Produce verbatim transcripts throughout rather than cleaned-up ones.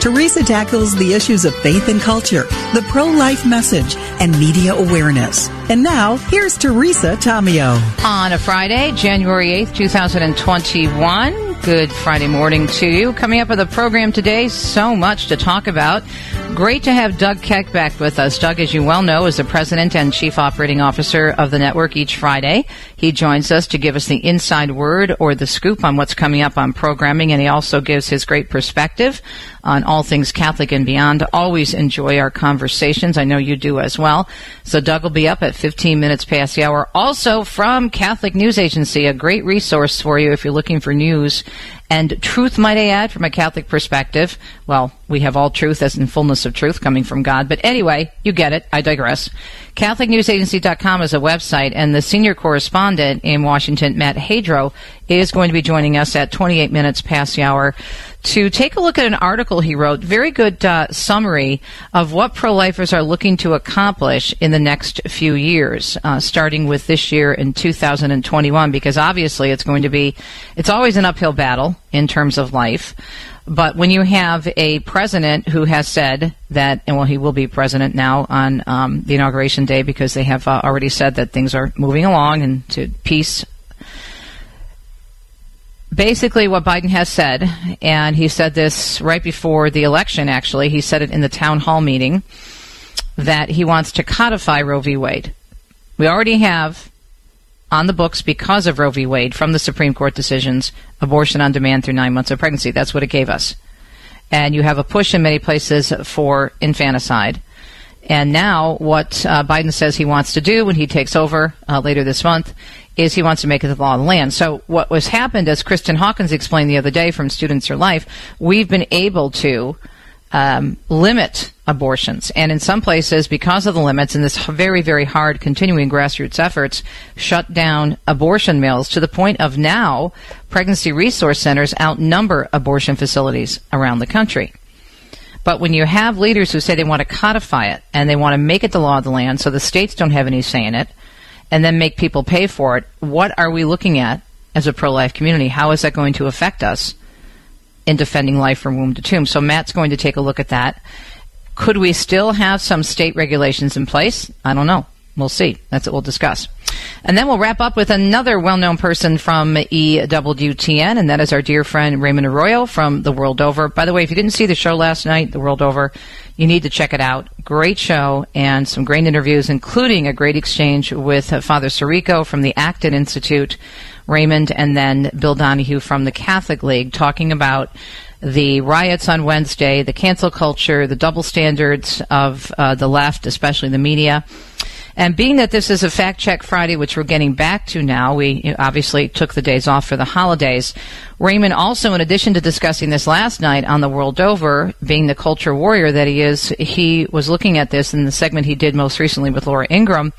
Teresa tackles the issues of faith and culture, the pro-life message, and media awareness. And now, here's Teresa Tomeo. On a Friday, January eighth, twenty twenty-one, good Friday morning to you. Coming up with the program today, so much to talk about. Great to have Doug Keck back with us. Doug, as you well know, is the president and chief operating officer of the network each Friday. He joins us to give us the inside word or the scoop on what's coming up on programming, and he also gives his great perspective on all things Catholic and beyond. Always enjoy our conversations. I know you do as well. So Doug will be up at fifteen minutes past the hour. Also from Catholic News Agency, a great resource for you if you're looking for news and truth, might I add, from a Catholic perspective. Well, we have all truth as in fullness of truth coming from God. But anyway, you get it. I digress. Catholic News Agency dot com is a website, and the senior correspondent in Washington, Matt Hadro, is going to be joining us at twenty-eight minutes past the hour to take a look at an article he wrote. Very good uh, summary of what pro-lifers are looking to accomplish in the next few years, uh, starting with this year in two thousand twenty-one, because obviously it's going to be, it's always an uphill battle in terms of life. But when you have a president who has said that, and well, he will be president now on um, the inauguration day, because they have uh, already said that things are moving along and to peace. Basically what Biden has said, and he said this right before the election, actually, he said it in the town hall meeting, that he wants to codify Roe v. Wade. We already have on the books, because of Roe v. Wade, from the Supreme Court decisions, abortion on demand through nine months of pregnancy. That's what it gave us. And you have a push in many places for infanticide. And now what uh, Biden says he wants to do when he takes over uh, later this month is he wants to make it the law of the land. So what has happened, as Kristen Hawkins explained the other day from Students for Life, we've been able to um, limit abortions. And in some places, because of the limits and this very, very hard continuing grassroots efforts, shut down abortion mills to the point of now pregnancy resource centers outnumber abortion facilities around the country. But when you have leaders who say they want to codify it and they want to make it the law of the land so the states don't have any say in it and then make people pay for it, what are we looking at as a pro-life community? How is that going to affect us in defending life from womb to tomb? So Matt's going to take a look at that. Could we still have some state regulations in place? I don't know. We'll see. That's what we'll discuss. And then we'll wrap up with another well-known person from E W T N, and that is our dear friend Raymond Arroyo from The World Over. By the way, if you didn't see the show last night, The World Over, you need to check it out. Great show and some great interviews, including a great exchange with Father Sirico from the Acton Institute, Raymond, and then Bill Donahue from the Catholic League, talking about the riots on Wednesday, the cancel culture, the double standards of uh, the left, especially the media. And being that this is a Fact Check Friday, which we're getting back to now, we obviously took the days off for the holidays. Raymond also, in addition to discussing this last night on The World Over, being the culture warrior that he is, he was looking at this in the segment he did most recently with Laura Ingraham,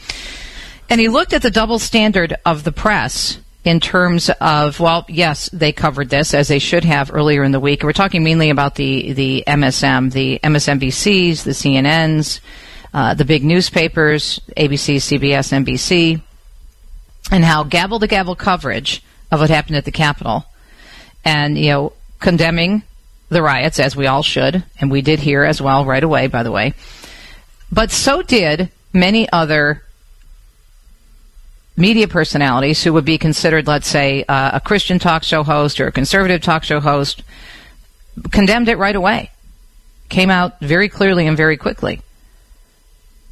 and he looked at the double standard of the press in terms of, well, yes, they covered this, as they should have earlier in the week. We're talking mainly about the, the M S M, the M S N B Cs, the C N Ns, Uh, the big newspapers, A B C, C B S, N B C, and how gavel-to-gavel coverage of what happened at the Capitol and, you know, condemning the riots, as we all should, and we did here as well right away, by the way. But so did many other media personalities who would be considered, let's say, uh, a Christian talk show host or a conservative talk show host, condemned it right away, came out very clearly and very quickly.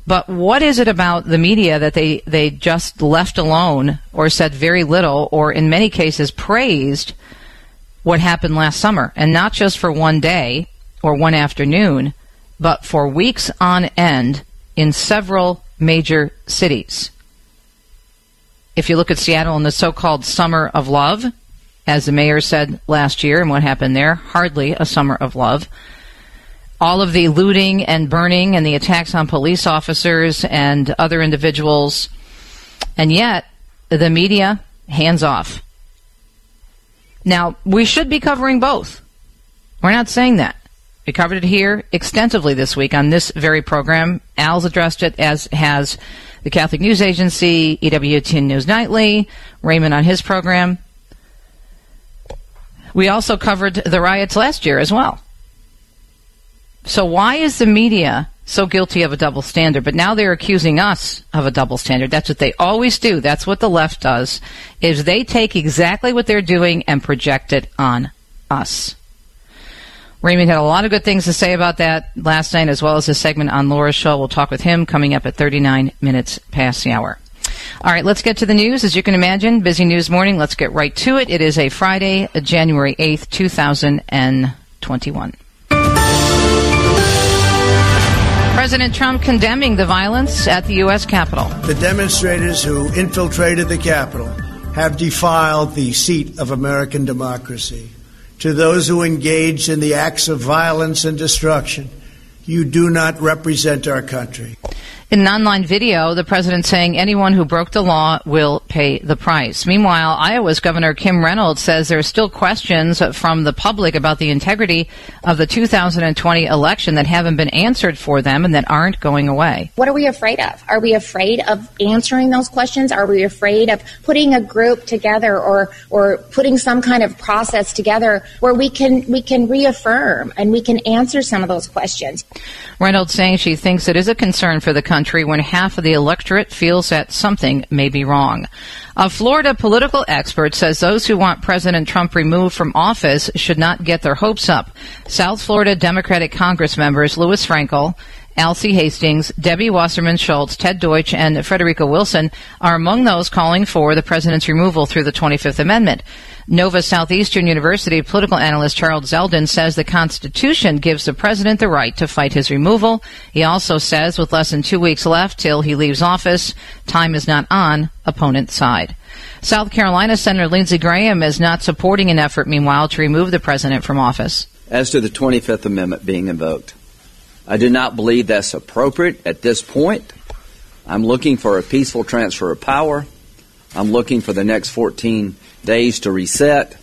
But what is it about the media that they, they just left alone or said very little, or in many cases praised what happened last summer? And not just for one day or one afternoon, but for weeks on end in several major cities. If you look at Seattle and the so-called Summer of Love, as the mayor said last year, and what happened there, hardly a Summer of Love. All of the looting and burning and the attacks on police officers and other individuals. And yet, the media, hands off. Now, we should be covering both. We're not saying that. We covered it here extensively this week on this very program. Al's addressed it, as has the Catholic News Agency, E W T N News Nightly, Raymond on his program. We also covered the riots last year as well. So why is the media so guilty of a double standard? But now they're accusing us of a double standard. That's what they always do. That's what the left does, is they take exactly what they're doing and project it on us. Raymond had a lot of good things to say about that last night, as well as his segment on Laura's show. We'll talk with him coming up at thirty-nine minutes past the hour. All right, let's get to the news. As you can imagine, busy news morning. Let's get right to it. It is a Friday, January eighth, two thousand twenty-one. President Trump condemning the violence at the U S. Capitol. The demonstrators who infiltrated the Capitol have defiled the seat of American democracy. To those who engaged in the acts of violence and destruction, you do not represent our country. In an online video, the president saying anyone who broke the law will pay the price. Meanwhile, Iowa's Governor Kim Reynolds says there are still questions from the public about the integrity of the two thousand twenty election that haven't been answered for them and that aren't going away. What are we afraid of? Are we afraid of answering those questions? Are we afraid of putting a group together or or putting some kind of process together where we can we can reaffirm and we can answer some of those questions? Reynolds saying she thinks it is a concern for the country when half of the electorate feels that something may be wrong. A Florida political expert says those who want President Trump removed from office should not get their hopes up. South Florida Democratic Congress members Louis Frankel, Alcee Hastings, Debbie Wasserman Schultz, Ted Deutsch, and Frederica Wilson are among those calling for the president's removal through the twenty-fifth amendment. Nova Southeastern University political analyst Charles Zeldin says the Constitution gives the president the right to fight his removal. He also says with less than two weeks left till he leaves office, time is not on opponent's side. South Carolina Senator Lindsey Graham is not supporting an effort, meanwhile, to remove the president from office. As to the twenty-fifth amendment being invoked, I do not believe that's appropriate at this point. I'm looking for a peaceful transfer of power. I'm looking for the next fourteen days to reset.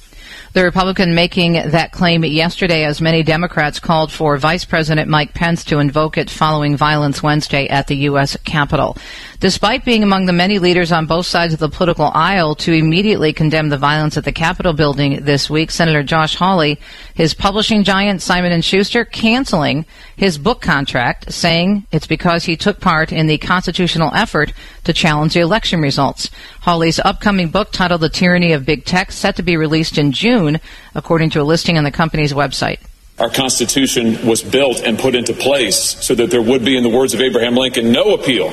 The Republican making that claim yesterday as many Democrats called for Vice President Mike Pence to invoke it following violence Wednesday at the U S. Capitol. Despite being among the many leaders on both sides of the political aisle to immediately condemn the violence at the Capitol building this week, Senator Josh Hawley, his publishing giant Simon and Schuster, canceling his book contract, saying it's because he took part in the constitutional effort to challenge the election results. Hawley's upcoming book, titled The Tyranny of Big Tech, set to be released in June, according to a listing on the company's website. Our Constitution was built and put into place so that there would be, in the words of Abraham Lincoln, no appeal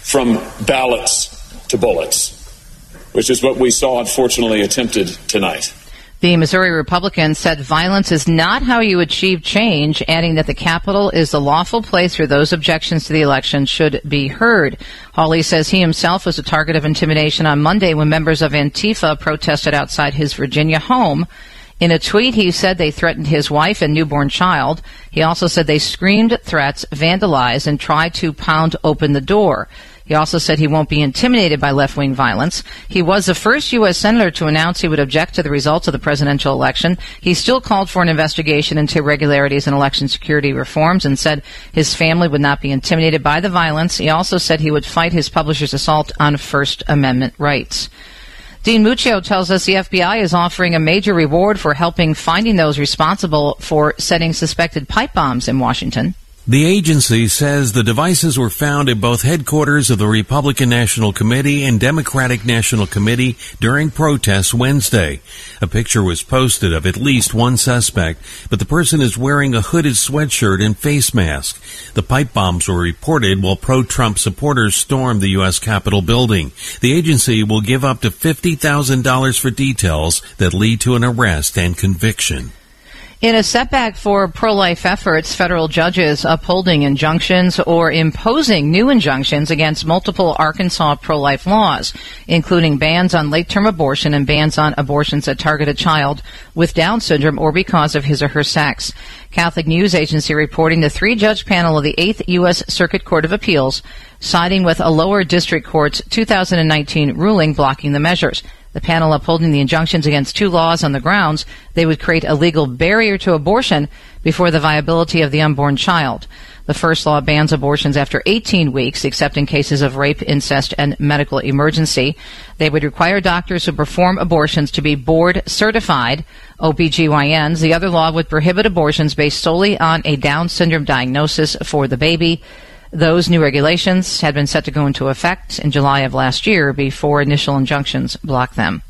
from ballots to bullets, which is what we saw, unfortunately, attempted tonight. The Missouri Republican said violence is not how you achieve change, adding that the Capitol is the lawful place where those objections to the election should be heard. Hawley says he himself was a target of intimidation on Monday when members of Antifa protested outside his Virginia home. In a tweet, he said they threatened his wife and newborn child. He also said they screamed threats, vandalized, and tried to pound open the door. He also said he won't be intimidated by left-wing violence. He was the first U S senator to announce he would object to the results of the presidential election. He still called for an investigation into irregularities in election security reforms and said his family would not be intimidated by the violence. He also said he would fight his publisher's assault on First Amendment rights. Dean Muccio tells us the F B I is offering a major reward for helping finding those responsible for setting suspected pipe bombs in Washington. The agency says the devices were found at both headquarters of the Republican National Committee and Democratic National Committee during protests Wednesday. A picture was posted of at least one suspect, but the person is wearing a hooded sweatshirt and face mask. The pipe bombs were reported while pro-Trump supporters stormed the U S. Capitol building. The agency will give up to fifty thousand dollars for details that lead to an arrest and conviction. In a setback for pro-life efforts, federal judges upholding injunctions or imposing new injunctions against multiple Arkansas pro-life laws, including bans on late-term abortion and bans on abortions that target a child with Down syndrome or because of his or her sex. Catholic News Agency reporting the three-judge panel of the eighth U S. Circuit Court of Appeals siding with a lower district court's two thousand nineteen ruling blocking the measures. The panel upholding the injunctions against two laws on the grounds they would create a legal barrier to abortion before the viability of the unborn child. The first law bans abortions after eighteen weeks, except in cases of rape, incest, and medical emergency. They would require doctors who perform abortions to be board-certified O B G Y Ns. The other law would prohibit abortions based solely on a Down syndrome diagnosis for the baby. Those new regulations had been set to go into effect in July of last year before initial injunctions blocked them.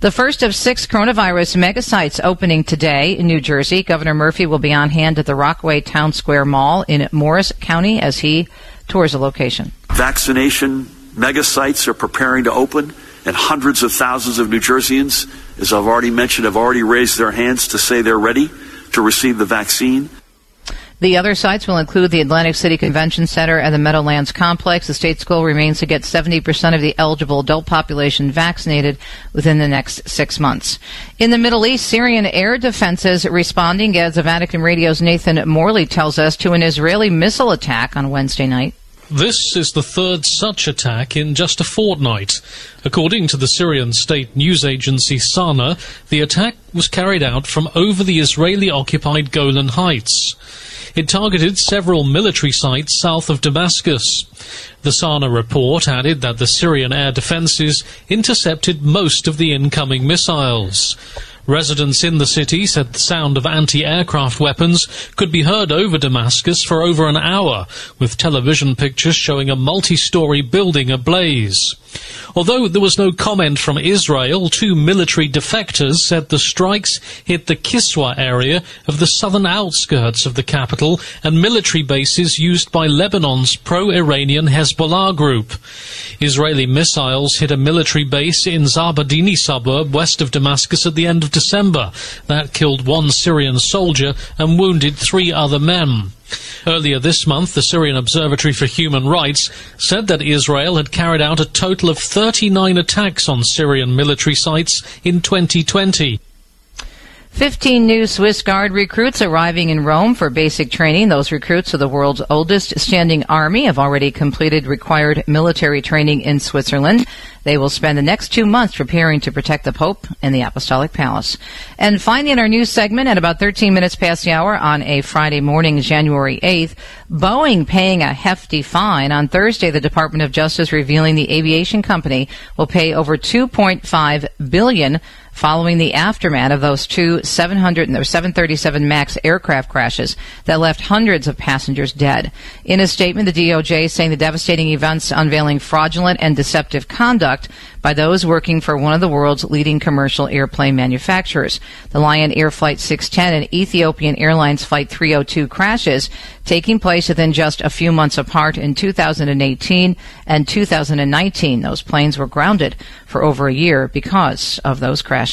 The first of six coronavirus megasites opening today in New Jersey. Governor Murphy will be on hand at the Rockaway Town Square Mall in Morris County as he tours the location. Vaccination megasites are preparing to open, and hundreds of thousands of New Jerseyans, as I've already mentioned, have already raised their hands to say they're ready to receive the vaccine. The other sites will include the Atlantic City Convention Center and the Meadowlands Complex. The state's goal remains to get seventy percent of the eligible adult population vaccinated within the next six months. In the Middle East, Syrian air defenses responding, as the Vatican Radio's Nathan Morley tells us, to an Israeli missile attack on Wednesday night. This is the third such attack in just a fortnight. According to the Syrian state news agency Sana, the attack was carried out from over the Israeli-occupied Golan Heights. It targeted several military sites south of Damascus. The Sana report added that the Syrian air defences intercepted most of the incoming missiles. Residents in the city said the sound of anti-aircraft weapons could be heard over Damascus for over an hour, with television pictures showing a multi-storey building ablaze. Although there was no comment from Israel, two military defectors said the strikes hit the Kiswa area of the southern outskirts of the capital and military bases used by Lebanon's pro-Iranian Hezbollah group. Israeli missiles hit a military base in Zabadini suburb west of Damascus at the end of December. That killed one Syrian soldier and wounded three other men. Earlier this month, the Syrian Observatory for Human Rights said that Israel had carried out a total of thirty-nine attacks on Syrian military sites in twenty twenty. fifteen new Swiss Guard recruits arriving in Rome for basic training. Those recruits are the world's oldest standing army, have already completed required military training in Switzerland. They will spend the next two months preparing to protect the Pope and the Apostolic Palace. And finally, in our news segment, at about thirteen minutes past the hour on a Friday morning, January eighth, Boeing paying a hefty fine. On Thursday, the Department of Justice revealing the aviation company will pay over two point five billion dollars following the aftermath of those two seven hundred, seven thirty-seven MAX aircraft crashes that left hundreds of passengers dead. In a statement, the D O J saying the devastating events unveiling fraudulent and deceptive conduct by those working for one of the world's leading commercial airplane manufacturers. The Lion Air Flight six ten and Ethiopian Airlines Flight three oh two crashes taking place within just a few months apart in two thousand eighteen and two thousand nineteen. Those planes were grounded for over a year because of those crashes.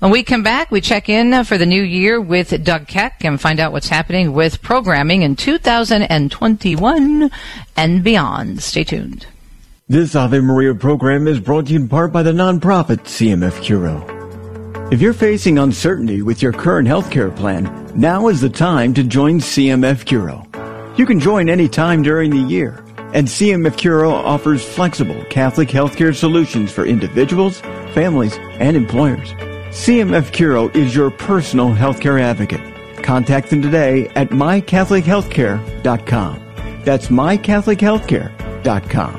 When we come back, we check in for the new year with Doug Keck and find out what's happening with programming in two thousand twenty-one and beyond. Stay tuned. This Ave Maria program is brought to you in part by the nonprofit C M F Curo. If you're facing uncertainty with your current health care plan, now is the time to join C M F Curo. You can join any time during the year, and C M F Curo offers flexible Catholic healthcare solutions for individuals, families, and employers. C M F Curo is your personal healthcare advocate. Contact them today at my catholic healthcare dot com. That's my catholic healthcare dot com.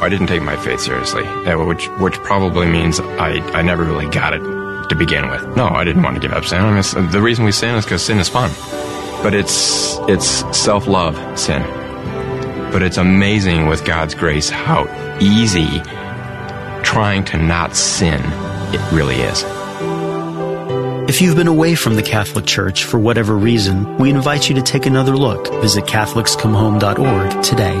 I didn't take my faith seriously, which which probably means I, I never really got it to begin with. No, I didn't want to give up sin. I mean, the reason we sin is because sin is fun. But it's it's self-love sin. But it's amazing with God's grace how easy trying to not sin it really is. If you've been away from the Catholic Church for whatever reason, we invite you to take another look. Visit Catholics Come Home dot org today.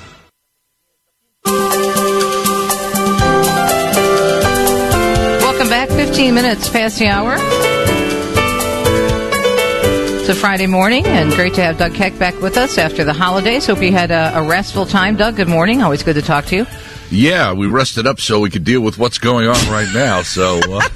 fifteen minutes past the hour. It's a Friday morning, and great to have Doug Keck back with us after the holidays. Hope you had a, a restful time. Doug, good morning. Always good to talk to you. Yeah, we rested up so we could deal with what's going on right now. So, uh,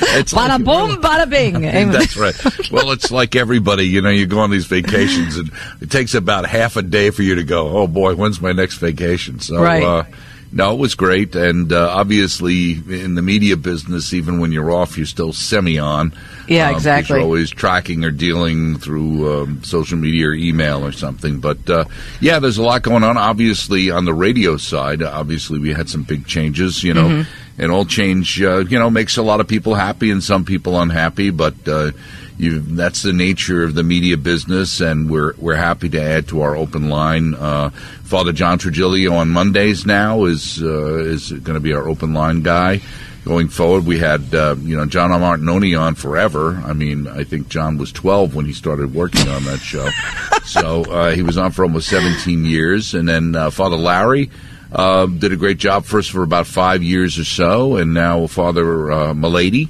it's bada like, boom, bada bing. That's right. Well, it's like everybody, you know, you go on these vacations, and it takes about half a day for you to go, oh, boy, when's my next vacation? So, right. uh No, it was great, and uh, obviously in the media business, even when you're off, you're still semi-on. Yeah, um, exactly. You're always tracking or dealing through um, social media or email or something. But, uh, yeah, there's a lot going on. Obviously, on the radio side, obviously we had some big changes, you know, mm-hmm. and all change, uh, you know, makes a lot of people happy and some people unhappy, but uh, you that's the nature of the media business, and we're we're happy to add to our open line. Uh Father John Trujillo on Mondays now is uh, is going to be our open line guy going forward. We had uh, you know John Martinoni on forever. I mean, I think John was twelve when he started working on that show, so uh, he was on for almost seventeen years. And then uh, Father Larry uh, did a great job first for about five years or so, and now Father uh, Milady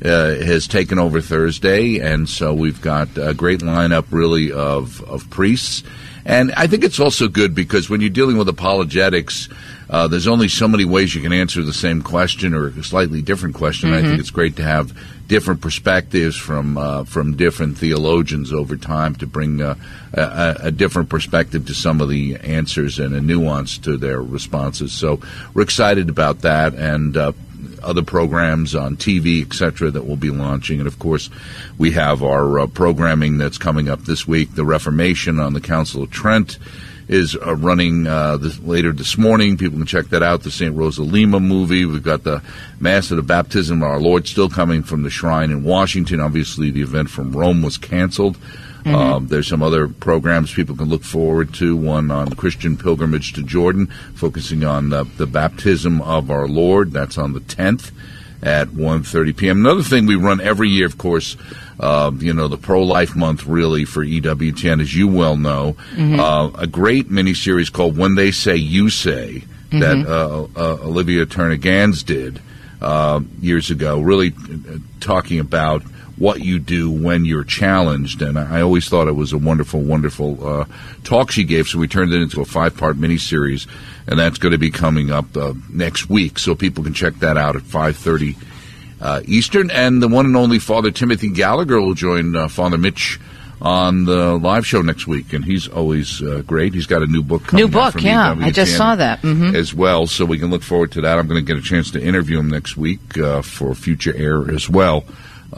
Uh, has taken over Thursday, and so we've got a great lineup, really, of, of priests. And I think it's also good because when you're dealing with apologetics, uh, there's only so many ways you can answer the same question or a slightly different question. Mm-hmm. I think it's great to have different perspectives from uh, from different theologians over time to bring uh, a, a different perspective to some of the answers and a nuance to their responses. So we're excited about that, and uh, other programs on T V, et cetera, that we'll be launching. And, of course, we have our uh, programming that's coming up this week. The Reformation on the Council of Trent is uh, running uh, this, later this morning. People can check that out, the Saint Rosa Lima movie. We've got the Mass of the Baptism of Our Lord still coming from the Shrine in Washington. Obviously, the event from Rome was canceled. Mm-hmm. Um, there's some other programs people can look forward to, one on Christian pilgrimage to Jordan, focusing on the, the baptism of our Lord. That's on the tenth at one thirty p.m. Another thing we run every year, of course, uh, you know, the pro-life month really for E W T N, as you well know, mm-hmm. uh, a great miniseries called When They Say You Say mm-hmm. that uh, uh, Olivia Turner-Ganz did uh, years ago, really talking about what you do when you're challenged. And I always thought it was a wonderful, wonderful uh, talk she gave, so we turned it into a five-part miniseries, and that's going to be coming up uh, next week, so people can check that out at five thirty uh, Eastern. And the one and only Father Timothy Gallagher will join uh, Father Mitch on the live show next week, and he's always uh, great. He's got a new book coming out. New book, yeah. E W T N I just saw that. Mm-hmm. As well, so we can look forward to that. I'm going to get a chance to interview him next week uh, for future air as well.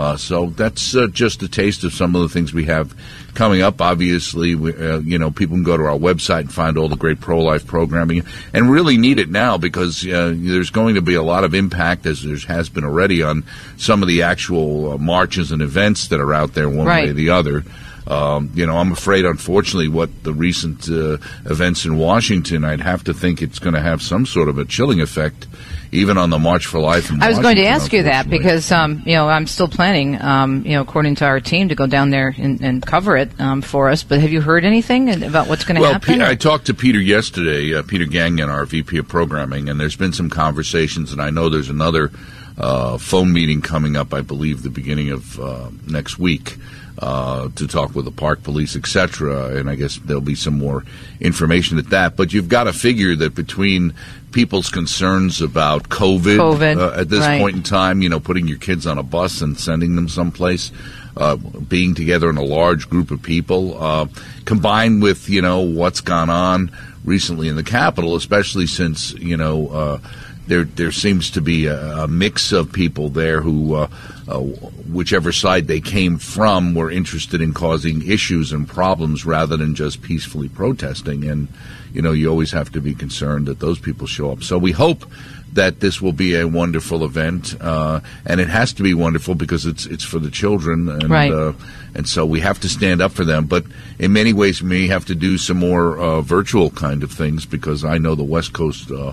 Uh, so that's uh, just a taste of some of the things we have coming up. Obviously, we, uh, you know, people can go to our website and find all the great pro-life programming, and really need it now because uh, there's going to be a lot of impact, as there has been already, on some of the actual uh, marches and events that are out there one right. way or the other. Um, you know, I'm afraid, unfortunately, what the recent uh, events in Washington, I'd have to think it's going to have some sort of a chilling effect, even on the March for Life. In I was Washington, going to ask you that because, um, you know, I'm still planning, um, you know, according to our team, to go down there and, and cover it um, for us. But have you heard anything about what's going to well, happen? Well, P- I talked to Peter yesterday, uh, Peter Gagnon, our V P of Programming, and there's been some conversations, and I know there's another uh, phone meeting coming up, I believe, the beginning of uh, next week. Uh, to talk with the park police, et cetera, and I guess there'll be some more information at that. But you've got to figure that between people's concerns about COVID, COVID uh, at this right. point in time, you know, putting your kids on a bus and sending them someplace, uh, being together in a large group of people, uh, combined with, you know, what's gone on recently in the Capitol, especially since, you know, uh, there there seems to be a, a mix of people there who, uh, uh, whichever side they came from, were interested in causing issues and problems rather than just peacefully protesting. And, you know, you always have to be concerned that those people show up. So we hope that this will be a wonderful event, uh, and it has to be wonderful because it's it's for the children, and right. uh, and so we have to stand up for them. But in many ways, we may have to do some more uh, virtual kind of things, because I know the West Coast uh,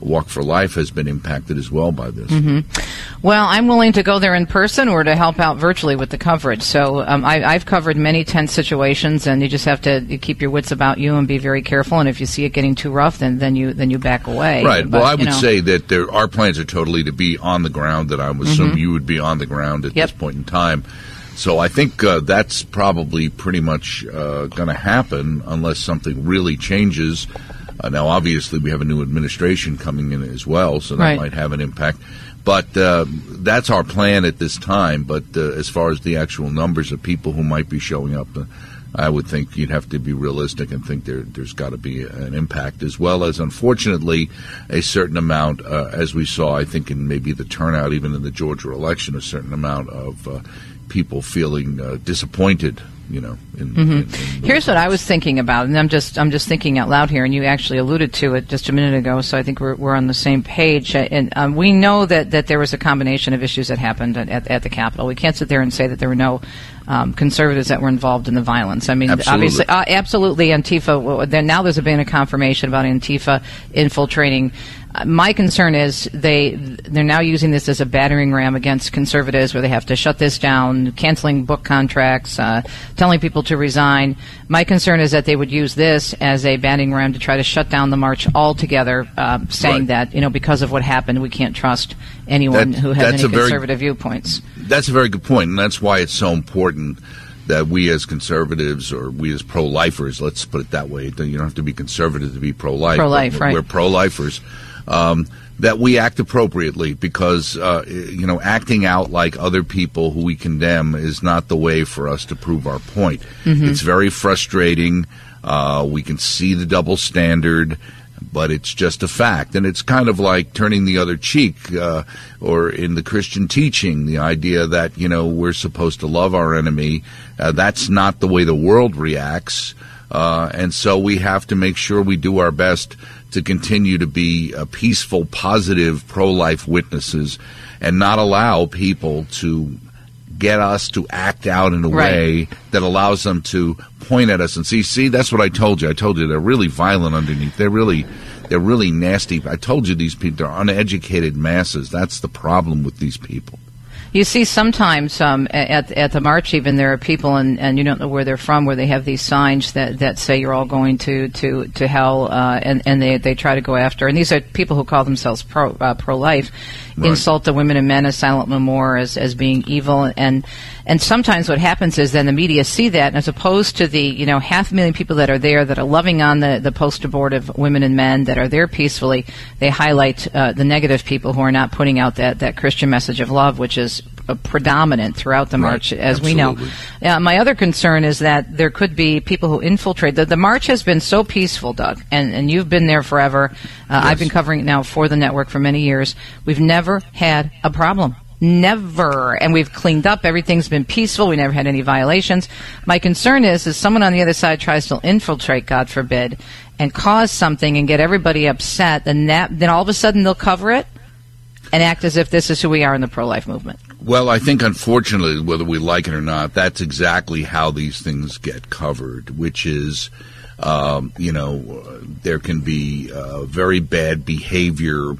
Walk for Life has been impacted as well by this. Mm-hmm. Well, I'm willing to go there in person or to help out virtually with the coverage. So um, I, I've covered many tense situations, and you just have to you keep your wits about you and be very careful. And if you see it getting too rough, then then you then you back away. Right. But, well, I would know. say that there, our plans are totally to be on the ground. That I would assume mm-hmm. you would be on the ground at yep. this point in time. So I think uh, that's probably pretty much uh, going to happen unless something really changes. Uh, now, obviously, we have a new administration coming in as well, so that right. might have an impact. But uh, that's our plan at this time. But uh, as far as the actual numbers of people who might be showing up, uh, I would think you'd have to be realistic and think there, there's got to be an impact, as well as, unfortunately, a certain amount, uh, as we saw, I think, in maybe the turnout, even in the Georgia election, a certain amount of uh, people feeling uh, disappointed, you know. In, mm-hmm. in, in Here's what I was thinking about, and I'm just I'm just thinking out loud here, and you actually alluded to it just a minute ago, so I think we're we're on the same page. And um, we know that, that there was a combination of issues that happened at, at the Capitol. We can't sit there and say that there were no um, conservatives that were involved in the violence. I mean, absolutely. obviously, uh, absolutely, Antifa. Well, then now there's a ban of confirmation about Antifa infiltrating. My concern is they they're now using this as a battering ram against conservatives, where they have to shut this down, canceling book contracts, uh, telling people to resign. My concern is that they would use this as a battering ram to try to shut down the march altogether, uh, saying right. that, you know, because of what happened, we can't trust anyone that, who has any conservative very, viewpoints. That's a very good point, and that's why it's so important that we as conservatives, or we as pro-lifers, let's put it that way, you don't have to be conservative to be pro-life. Pro-life, right. We're pro-lifers. Um, that we act appropriately, because, uh, you know, acting out like other people who we condemn is not the way for us to prove our point. Mm-hmm. It's very frustrating. Uh, we can see the double standard, but it's just a fact. And it's kind of like turning the other cheek, uh, or in the Christian teaching, the idea that, you know, we're supposed to love our enemy. Uh, that's not the way the world reacts. Uh, and so we have to make sure we do our best to continue to be uh, peaceful, positive, pro-life witnesses, and not allow people to get us to act out in a right. way that allows them to point at us and see, see, that's what I told you. I told you they're really violent underneath. They're really, they're really nasty. I told you these people are uneducated masses. That's the problem with these people. You see, sometimes um, at at the march, even there are people, and, and you don't know where they're from, where they have these signs that, that say you're all going to to to hell, uh, and and they they try to go after. And these are people who call themselves pro uh, pro life, right. insult the women and men as silent memorials, as as being evil, and and sometimes what happens is then the media see that, and as opposed to the you know half a million people that are there that are loving on the the post abortive women and men that are there peacefully, they highlight uh, the negative people who are not putting out that that Christian message of love, which is predominant throughout the march, right. as Absolutely. we know. Uh, my other concern is that there could be people who infiltrate. The, the march has been so peaceful, Doug, and, and you've been there forever. Uh, yes. I've been covering it now for the network for many years. We've never had a problem. Never. And we've cleaned up. Everything's been peaceful. We never had any violations. My concern is, is someone on the other side tries to infiltrate, God forbid, and cause something and get everybody upset, and that, then all of a sudden they'll cover it and act as if this is who we are in the pro-life movement. Well, I think, unfortunately, whether we like it or not, that's exactly how these things get covered, which is, um, you know, there can be uh, very bad behavior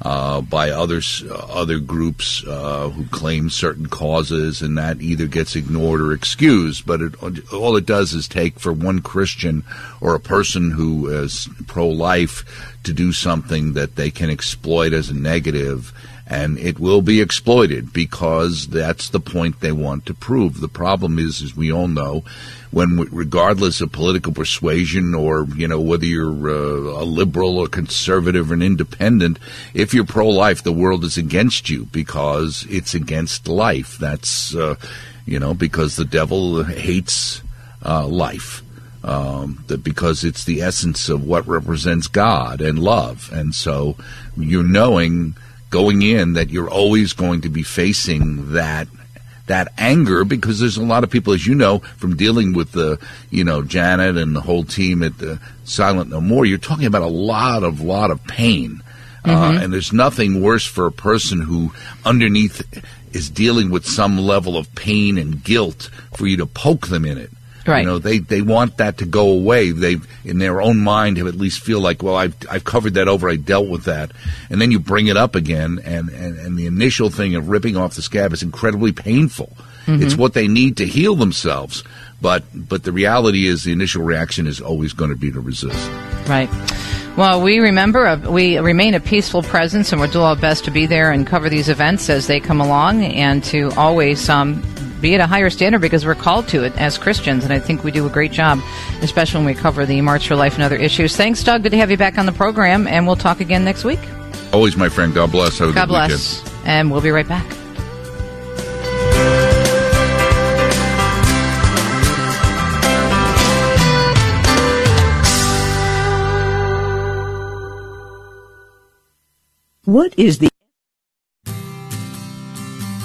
uh, by others, uh, other groups uh, who claim certain causes, and that either gets ignored or excused. But it, all it does is take for one Christian or a person who is pro-life to do something that they can exploit as a negative. And it will be exploited, because that's the point they want to prove. The problem is, as we all know, when we, regardless of political persuasion, or you know whether you're uh, a liberal or conservative or an independent, if you're pro-life, the world is against you, because it's against life. That's uh, you know because the devil hates uh, life. Um, that because it's the essence of what represents God and love, and so you're knowing going in that you're always going to be facing that that anger, because there's a lot of people, as you know, from dealing with the, you know, Janet and the whole team at the Silent No More, you're talking about a lot of, lot of pain. Mm-hmm. Uh, and there's nothing worse for a person who underneath is dealing with some level of pain and guilt for you to poke them in it. Right. You know, they, they want that to go away. They, in their own mind, have at least feel like, well, I've, I've covered that over. I dealt with that. And then you bring it up again. And, and, and the initial thing of ripping off the scab is incredibly painful. Mm-hmm. It's what they need to heal themselves. But, but the reality is the initial reaction is always going to be to resist. Right. Well, we remember, we remain a peaceful presence, and we'll do our best to be there and cover these events as they come along, and to always um, be at a higher standard, because we're called to it as Christians, and I think we do a great job, especially when we cover the March for Life and other issues. Thanks, Doug. Good to have you back on the program, and we'll talk again next week. Always, my friend. God bless. Have a good weekend. God bless, and we'll be right back. What is the...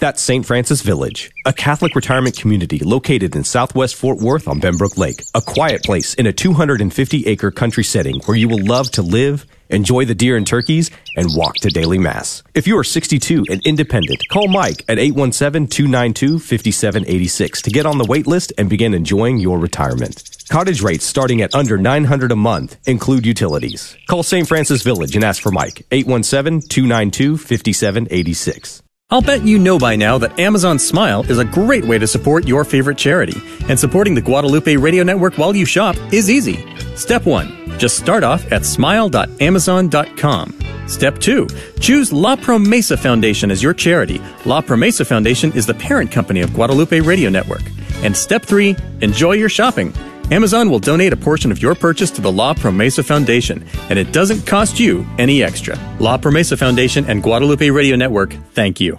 That's Saint Francis Village, a Catholic retirement community located in southwest Fort Worth on Benbrook Lake, a quiet place in a two hundred fifty acre country setting where you will love to live, enjoy the deer and turkeys, and walk to daily mass. If you are sixty-two and independent, call Mike at eight one seven, two nine two, five seven eight six to get on the wait list and begin enjoying your retirement. Cottage rates starting at under nine hundred dollars a month include utilities. Call Saint Francis Village and ask for Mike, eight one seven, two nine two, five seven eight six. I'll bet you know by now that Amazon Smile is a great way to support your favorite charity. And supporting the Guadalupe Radio Network while you shop is easy. Step one, just start off at smile dot amazon dot com. Step two, choose La Promesa Foundation as your charity. La Promesa Foundation is the parent company of Guadalupe Radio Network. And step three, enjoy your shopping. Amazon will donate a portion of your purchase to the La Promesa Foundation, and it doesn't cost you any extra. La Promesa Foundation and Guadalupe Radio Network, thank you.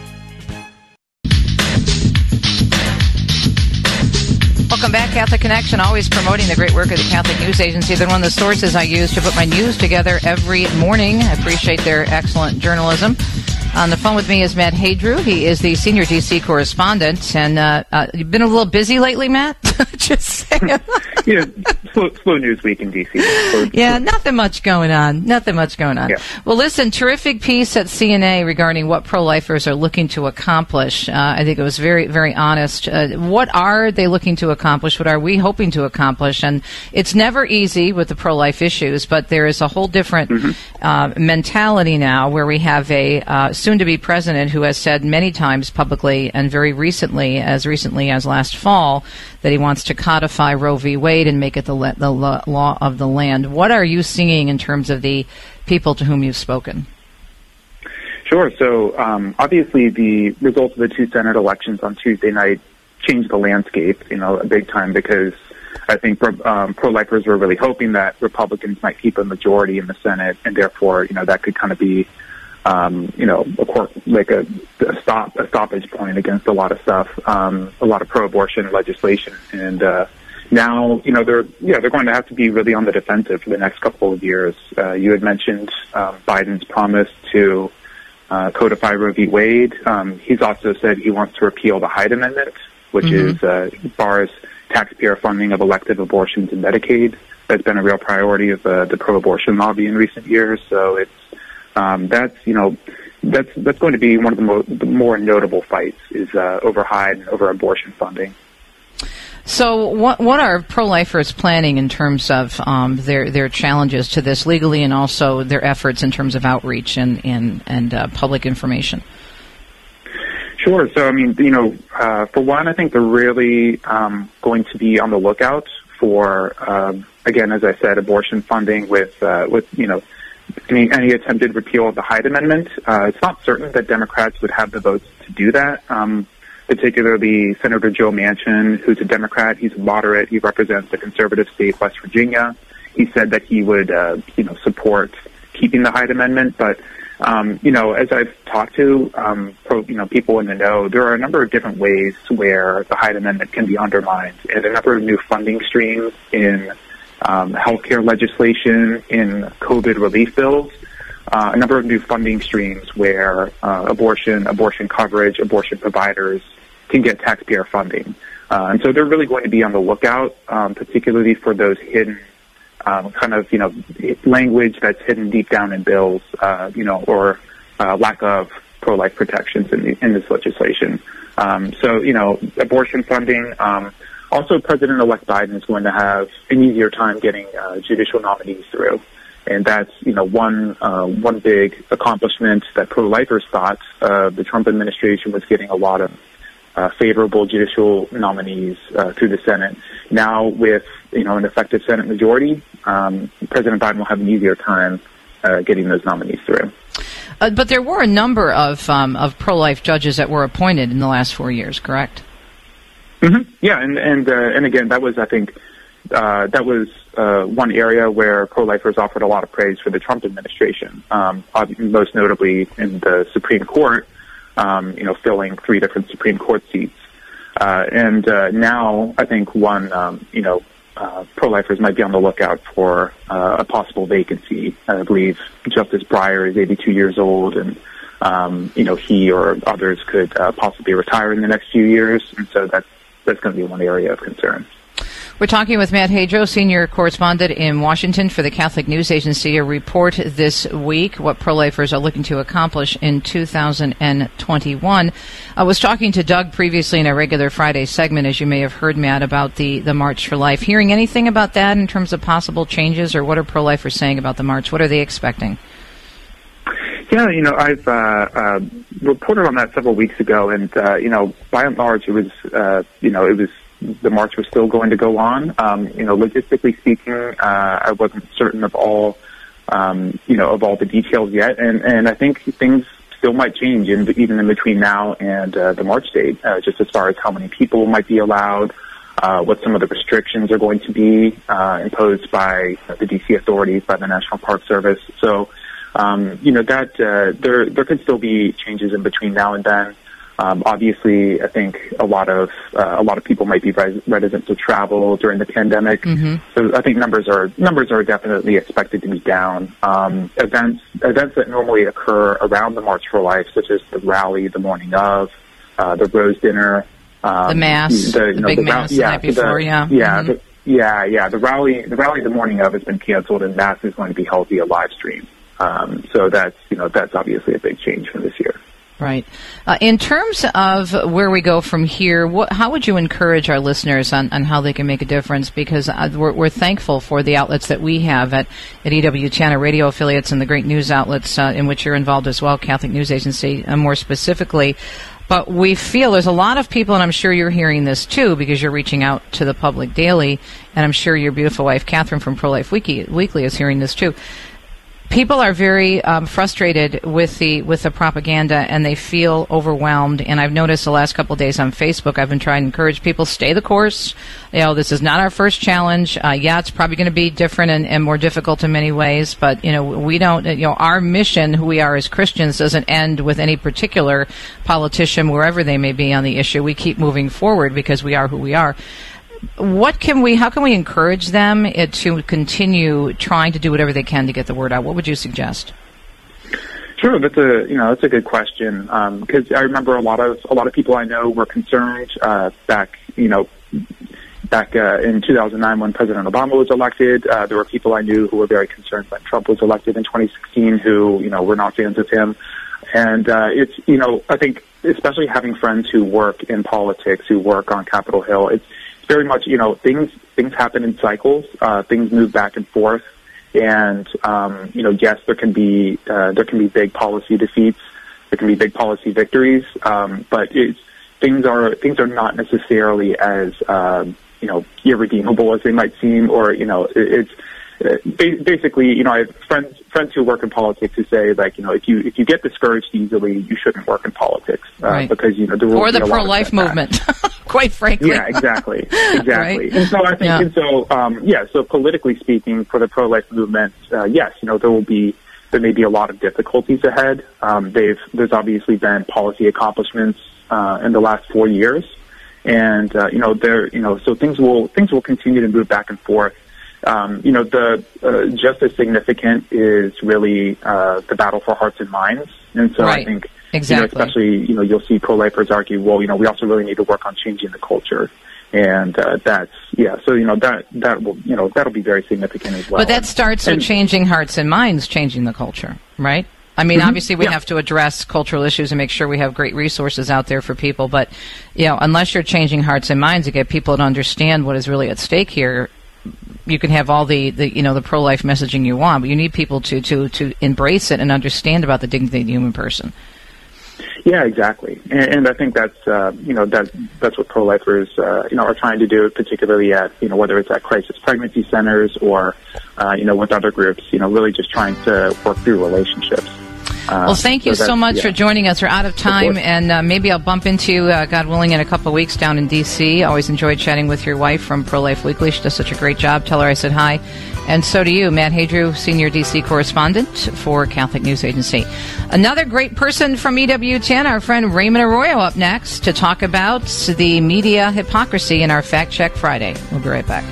Welcome back, Catholic Connection, always promoting the great work of the Catholic News Agency. They're one of the sources I use to put my news together every morning. I appreciate their excellent journalism. On the phone with me is Matt Hadro. He is the senior D C correspondent. And uh, uh, you've been a little busy lately, Matt? Just saying. You know, slow, slow news week in D C. Yeah, nothing much going on. Nothing much going on. Yeah. Well, listen, terrific piece at C N A regarding what pro-lifers are looking to accomplish. Uh, I think it was very, very honest. Uh, what are they looking to accomplish? What are we hoping to accomplish? And it's never easy with the pro-life issues, but there is a whole different mm-hmm. uh, mentality now, where we have a uh, soon-to-be president who has said many times publicly, and very recently, as recently as last fall, that he wants to codify Roe v. Wade and make it the, le- the lo- law of the land. What are you seeing in terms of the people to whom you've spoken? Sure. So um, obviously the results of the two Senate elections on Tuesday night change the landscape, you know, a big time, because I think pro, um, pro-lifers were really hoping that Republicans might keep a majority in the Senate, and therefore, you know, that could kind of be, um, you know, a court, like a, a stop, a stoppage point against a lot of stuff, um, a lot of pro-abortion legislation. And uh, now, you know, they're yeah, they're going to have to be really on the defensive for the next couple of years. Uh, you had mentioned uh, Biden's promise to uh, codify Roe v. Wade. Um, he's also said he wants to repeal the Hyde Amendment, which mm-hmm. is uh, bars taxpayer funding of elective abortions and Medicaid. That's been a real priority of uh, the pro-abortion lobby in recent years. So it's um, that's you know that's that's going to be one of the, mo- the more notable fights is uh, over Hyde and over abortion funding. So what what are pro-lifers planning in terms of um, their their challenges to this legally and also their efforts in terms of outreach and and, and uh, public information? Sure. So, I mean, you know, uh, for one, I think they're really um, going to be on the lookout for, um, again, as I said, abortion funding with, uh, with you know, any, any attempted repeal of the Hyde Amendment. Uh, it's not certain that Democrats would have the votes to do that, um, particularly Senator Joe Manchin, who's a Democrat. He's a moderate. He represents the conservative state of West Virginia. He said that he would, uh, you know, support keeping the Hyde Amendment, but Um, you know, as I've talked to, um, pro, you know, people in the know, there are a number of different ways where the Hyde Amendment can be undermined, and a number of new funding streams in um, healthcare legislation, in COVID relief bills, uh, a number of new funding streams where uh, abortion, abortion coverage, abortion providers can get taxpayer funding, uh, and so they're really going to be on the lookout, um, particularly for those hidden. Um, kind of, you know, language that's hidden deep down in bills, uh, you know, or uh, lack of pro-life protections in, the, in this legislation. Um, so, you know, abortion funding. Um, also, President-elect Biden is going to have an easier time getting uh, judicial nominees through, and that's, you know, one uh, one big accomplishment that pro-lifers thought uh, the Trump administration was getting a lot of. Uh, favorable judicial nominees uh, through the Senate. Now, with you know an effective Senate majority, um, President Biden will have an easier time uh, getting those nominees through. Uh, but there were a number of um, of pro-life judges that were appointed in the last four years, correct? Mm-hmm. Yeah, and and uh, and again, that was I think uh, that was uh, one area where pro-lifers offered a lot of praise for the Trump administration, um, most notably in the Supreme Court. Um, you know, filling three different Supreme Court seats. Uh, and uh, now I think one, um, you know, uh, pro-lifers might be on the lookout for uh, a possible vacancy. I believe Justice Breyer is eighty-two years old, and, um, you know, he or others could uh, possibly retire in the next few years. And so that's, that's going to be one area of concern. We're talking with Matt Hadro, senior correspondent in Washington for the Catholic News Agency. A report this week, what pro-lifers are looking to accomplish in two thousand twenty-one. I was talking to Doug previously in our regular Friday segment, as you may have heard, Matt, about the, the March for Life. Hearing anything about that in terms of possible changes, or what are pro-lifers saying about the march? What are they expecting? Yeah, you know, I've uh, uh, reported on that several weeks ago, and, uh, you know, by and large, it was, uh, you know, it was, the march was still going to go on. Um, you know, logistically speaking, uh, I wasn't certain of all, um, you know, of all the details yet. And, and I think things still might change in, even in between now and uh, the march date, uh, just as far as how many people might be allowed, uh, what some of the restrictions are going to be uh, imposed by the D C authorities, by the National Park Service. So, um, you know, that uh, there there could still be changes in between now and then. Um, obviously, I think a lot of uh, a lot of people might be res- reticent to travel during the pandemic. Mm-hmm. So I think numbers are numbers are definitely expected to be down. Um, events events that normally occur around the March for Life, such as the rally the morning of, uh, the Rose Dinner, um, the mass, the, you know, the big the ra- mass yeah, the night before, the, yeah, yeah, mm-hmm. the, yeah, yeah. The rally the rally the morning of has been canceled, and mass is going to be held via live stream. Um, so that's you know that's obviously a big change for this year. Right. Uh, in terms of where we go from here, what, how would you encourage our listeners on, on how they can make a difference? Because uh, we're, we're thankful for the outlets that we have at, at E W T N, radio affiliates, and the great news outlets uh, in which you're involved as well, Catholic News Agency uh, more specifically. But we feel there's a lot of people, and I'm sure you're hearing this too, because you're reaching out to the public daily, and I'm sure your beautiful wife, Catherine from Pro Life Weekly, Weekly is hearing this too. People are very um, frustrated with the with the propaganda, and they feel overwhelmed. And I've noticed the last couple of days on Facebook, I've been trying to encourage people, stay the course. You know, this is not our first challenge. Uh, yeah, it's probably going to be different and, and more difficult in many ways. But, you know, we don't, you know, our mission, who we are as Christians, doesn't end with any particular politician, wherever they may be on the issue. We keep moving forward because we are who we are. What can we? How can we encourage them to continue trying to do whatever they can to get the word out? What would you suggest? Sure, that's a you know that's a good question because um, I remember a lot of a lot of people I know were concerned uh, back you know back uh, in two thousand nine when President Obama was elected. Uh, there were people I knew who were very concerned when Trump was elected in twenty sixteen who you know were not fans of him. And uh, it's, you know, I think especially having friends who work in politics, who work on Capitol Hill, it's very much, you know, things things happen in cycles. Uh, things move back and forth. And, um, you know, yes, there can be uh, there can be big policy defeats. There can be big policy victories. Um, but it's, things are things are not necessarily as, uh, you know, irredeemable as they might seem. Or, you know, it, it's. Basically, you know, I have friends friends who work in politics who say, like, you know, if you if you get discouraged easily, you shouldn't work in politics uh, right. because you know there will or be the pro-life movement, quite frankly. Yeah, exactly, exactly. Right? And so I think, yeah. and so um, yeah, so politically speaking, for the pro-life movement, uh, yes, you know, there will be there may be a lot of difficulties ahead. Um, they've there's obviously been policy accomplishments uh, in the last four years, and uh, you know, there, you know, so things will things will continue to move back and forth. Um, you know, the uh, just as significant is really uh, the battle for hearts and minds. And so right. I think, exactly. you know, especially, you know, you'll see pro-lifers argue, well, you know, we also really need to work on changing the culture. And uh, that's, yeah, so, you know, that, that will, you know, that'll be very significant as well. But that starts and, with changing hearts and minds, changing the culture, right? I mean, mm-hmm. obviously we yeah. have to address cultural issues and make sure we have great resources out there for people. But, you know, unless you're changing hearts and minds to get people to understand what is really at stake here, you can have all the, the you know the pro-life messaging you want, but you need people to, to, to embrace it and understand about the dignity of the human person. Yeah, exactly, and, and I think that's uh, you know that that's what pro-lifers uh, you know are trying to do, particularly at you know whether it's at crisis pregnancy centers or uh, you know with other groups, you know really just trying to work through relationships. Uh, well, thank you so, so much yeah. for joining us. We're out of time, of and uh, maybe I'll bump into you, uh, God willing, in a couple of weeks down in D C Always enjoyed chatting with your wife from Pro Life Weekly. She does such a great job. Tell her I said hi. And so do you, Matt Hadro, Senior D C Correspondent for Catholic News Agency. Another great person from E W T N, our friend Raymond Arroyo, up next to talk about the media hypocrisy in our Fact Check Friday. We'll be right back.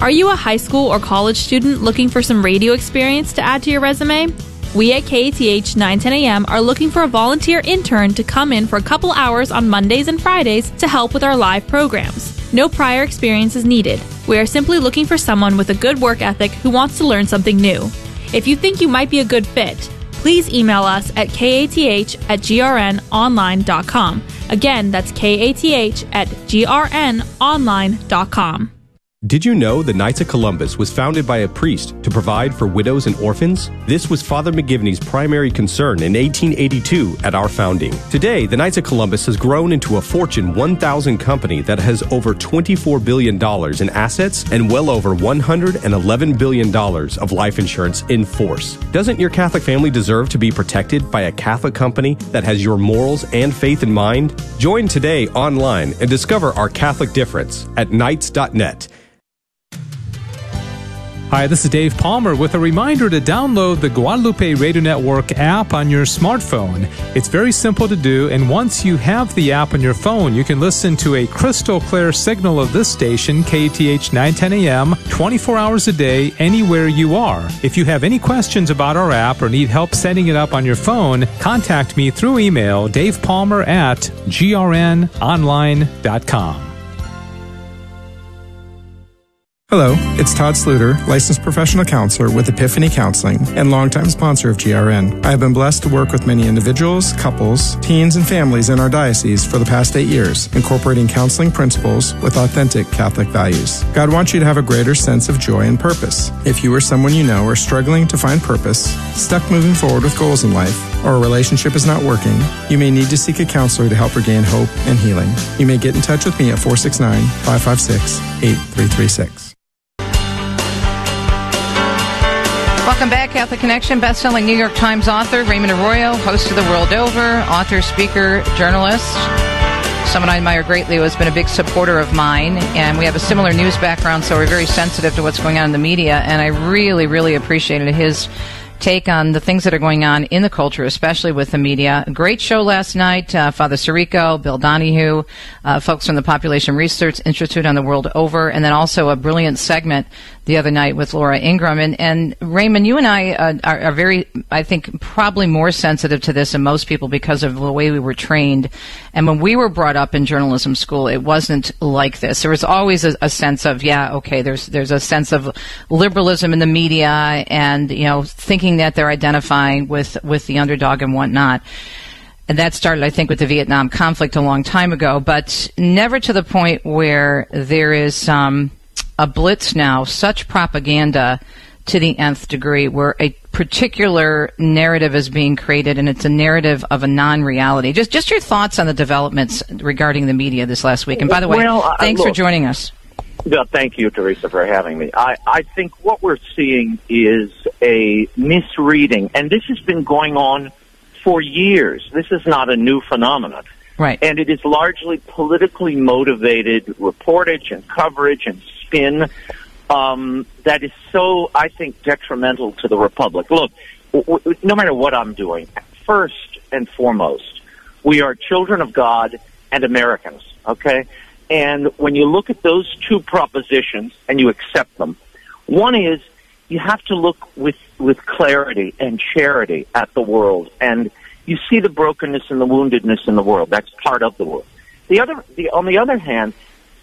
Are you a high school or college student looking for some radio experience to add to your resume? We at K A T H nine ten a m are looking for a volunteer intern to come in for a couple hours on Mondays and Fridays to help with our live programs. No prior experience is needed. We are simply looking for someone with a good work ethic who wants to learn something new. If you think you might be a good fit, please email us at K A T H at G R N online dot com. Again, that's K A T H at G R N online dot com. Did you know the Knights of Columbus was founded by a priest to provide for widows and orphans? This was Father McGivney's primary concern in eighteen eighty-two at our founding. Today, the Knights of Columbus has grown into a Fortune one thousand company that has over twenty-four billion dollars in assets and well over one hundred eleven billion dollars of life insurance in force. Doesn't your Catholic family deserve to be protected by a Catholic company that has your morals and faith in mind? Join today online and discover our Catholic difference at knights dot net. Hi, this is Dave Palmer with a reminder to download the Guadalupe Radio Network app on your smartphone. It's very simple to do, and once you have the app on your phone, you can listen to a crystal clear signal of this station, K A T H nine ten a m, twenty-four hours a day, anywhere you are. If you have any questions about our app or need help setting it up on your phone, contact me through email, Dave Palmer at G R N online dot com. Hello, it's Todd Sluter, licensed professional counselor with Epiphany Counseling and longtime sponsor of G R N. I have been blessed to work with many individuals, couples, teens, and families in our diocese for the past eight years, incorporating counseling principles with authentic Catholic values. God wants you to have a greater sense of joy and purpose. If you or someone you know are struggling to find purpose, stuck moving forward with goals in life, or a relationship is not working, you may need to seek a counselor to help regain hope and healing. You may get in touch with me at four six nine, five five six, eight three three six. Welcome back, Catholic Connection. Best-selling New York Times author Raymond Arroyo, host of The World Over, author, speaker, journalist, someone I admire greatly who has been a big supporter of mine. And we have a similar news background, so we're very sensitive to what's going on in the media. And I really, really appreciated his take on the things that are going on in the culture, especially with the media. Great show last night. Uh, Father Sirico, Bill Donahue, uh, folks from the Population Research Institute on The World Over, and then also a brilliant segment the other night with Laura Ingraham. And, and Raymond, you and I uh, are, are very, I think, probably more sensitive to this than most people because of the way we were trained. And when we were brought up in journalism school, it wasn't like this. There was always a, a sense of, yeah, okay, there's there's a sense of liberalism in the media and, you know, thinking that they're identifying with, with the underdog and whatnot. And that started, I think, with the Vietnam conflict a long time ago, but never to the point where there is um, a blitz now, such propaganda to the nth degree, where a particular narrative is being created, and it's a narrative of a non-reality. Just just your thoughts on the developments regarding the media this last week. And by the way, well, thanks uh, look, for joining us. Yeah, thank you, Teresa, for having me. I, I think what we're seeing is a misreading, and this has been going on for years. This is not a new phenomenon. Right. And it is largely politically motivated reportage and coverage and spin um, that is so, I think, detrimental to the Republic. Look, w- w- no matter what I'm doing, first and foremost, we are children of God and Americans, okay? And when you look at those two propositions and you accept them, one is, you have to look with, with clarity and charity at the world, and you see the brokenness and the woundedness in the world. That's part of the world. The other, the, on the other hand,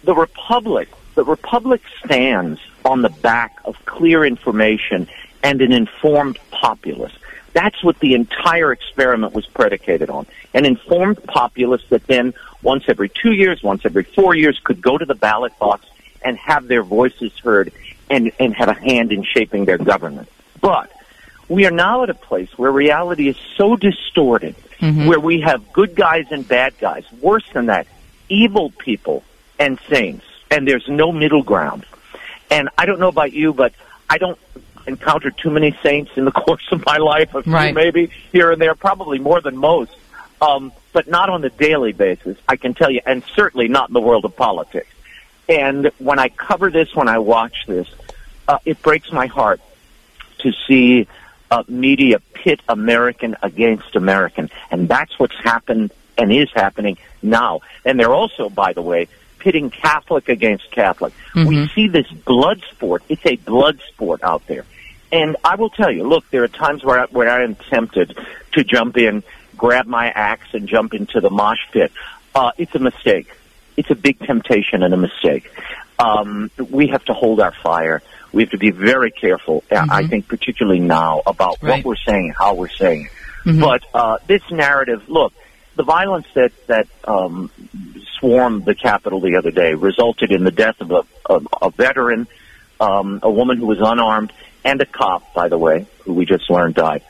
the Republic, the Republic stands on the back of clear information and an informed populace. That's what the entire experiment was predicated on, an informed populace that then once every two years, once every four years could go to the ballot box and have their voices heard and, and have a hand in shaping their government. But we are now at a place where reality is so distorted, mm-hmm. where we have good guys and bad guys. Worse than that, evil people and saints, and there's no middle ground. And I don't know about you, but I don't encounter too many saints in the course of my life, a few right. maybe here and there, probably more than most, um, but not on a daily basis, I can tell you, and certainly not in the world of politics. And when I cover this, when I watch this, Uh, it breaks my heart to see uh, media pit American against American. And that's what's happened and is happening now. And they're also, by the way, pitting Catholic against Catholic. Mm-hmm. We see this blood sport. It's a blood sport out there. And I will tell you, look, there are times where I, where I am tempted to jump in, grab my axe, and jump into the mosh pit. Uh, it's a mistake. It's a big temptation and a mistake. Um, we have to hold our fire. We have to be very careful, mm-hmm. I think, particularly now, about right. what we're saying, how we're saying it. Mm-hmm. But uh, this narrative, look, the violence that, that um, swarmed the Capitol the other day resulted in the death of a, of a veteran, um, a woman who was unarmed, and a cop, by the way, who we just learned died.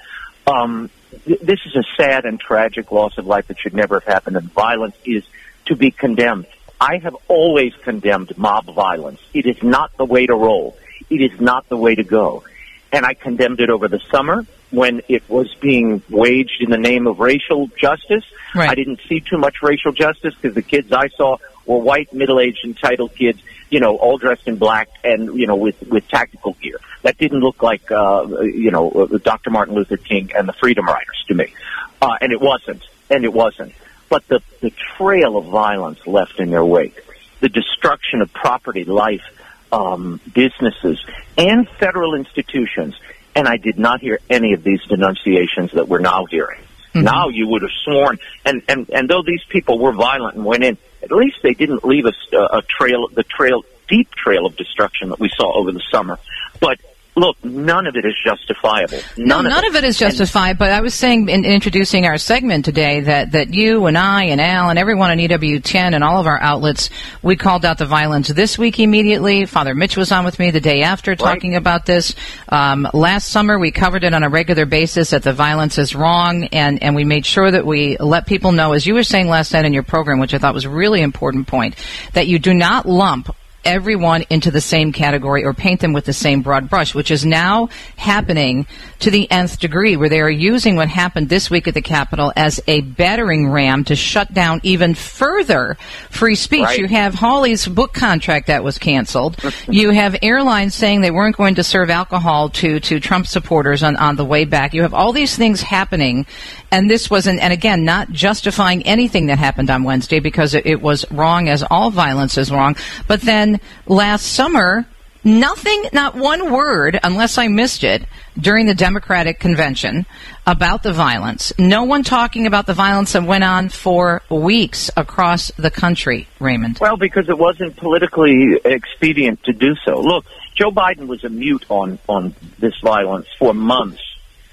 Um, th- this is a sad and tragic loss of life that should never have happened, and violence is to be condemned. I have always condemned mob violence. It is not the way to roll. It is not the way to go. And I condemned it over the summer when it was being waged in the name of racial justice. Right. I didn't see too much racial justice because the kids I saw were white, middle-aged, entitled kids, you know, all dressed in black and, you know, with, with tactical gear. That didn't look like, uh, you know, Doctor Martin Luther King and the Freedom Riders to me. Uh, and it wasn't. And it wasn't. But the, the trail of violence left in their wake, the destruction of property, life, Um, businesses and federal institutions, and I did not hear any of these denunciations that we're now hearing. Mm-hmm. Now you would have sworn, and, and, and though these people were violent and went in, at least they didn't leave a, a trail, the trail, deep trail of destruction that we saw over the summer. But look, none of it is justifiable. None, no, none of, it. of it is justified, but I was saying in introducing our segment today that, that you and I and Al and everyone on E W ten and all of our outlets, we called out the violence this week immediately. Father Mitch was on with me the day after talking right. about this. Um, last summer, we covered it on a regular basis that the violence is wrong, and, and we made sure that we let people know, as you were saying last night in your program, which I thought was a really important point, that you do not lump everyone into the same category or paint them with the same broad brush, which is now happening to the nth degree, where they are using what happened this week at the Capitol as a battering ram to shut down even further free speech. Right. You have Hawley's book contract that was canceled. You have airlines saying they weren't going to serve alcohol to, to Trump supporters on, on the way back. You have all these things happening, and this wasn't, and again, not justifying anything that happened on Wednesday because it, it was wrong, as all violence is wrong. But then last summer, Nothing, not one word, unless I missed it, during the Democratic convention about the violence. No one talking about the violence that went on for weeks across the country, Raymond. Well, because it wasn't politically expedient to do so. Look, Joe Biden was a mute on, on this violence for months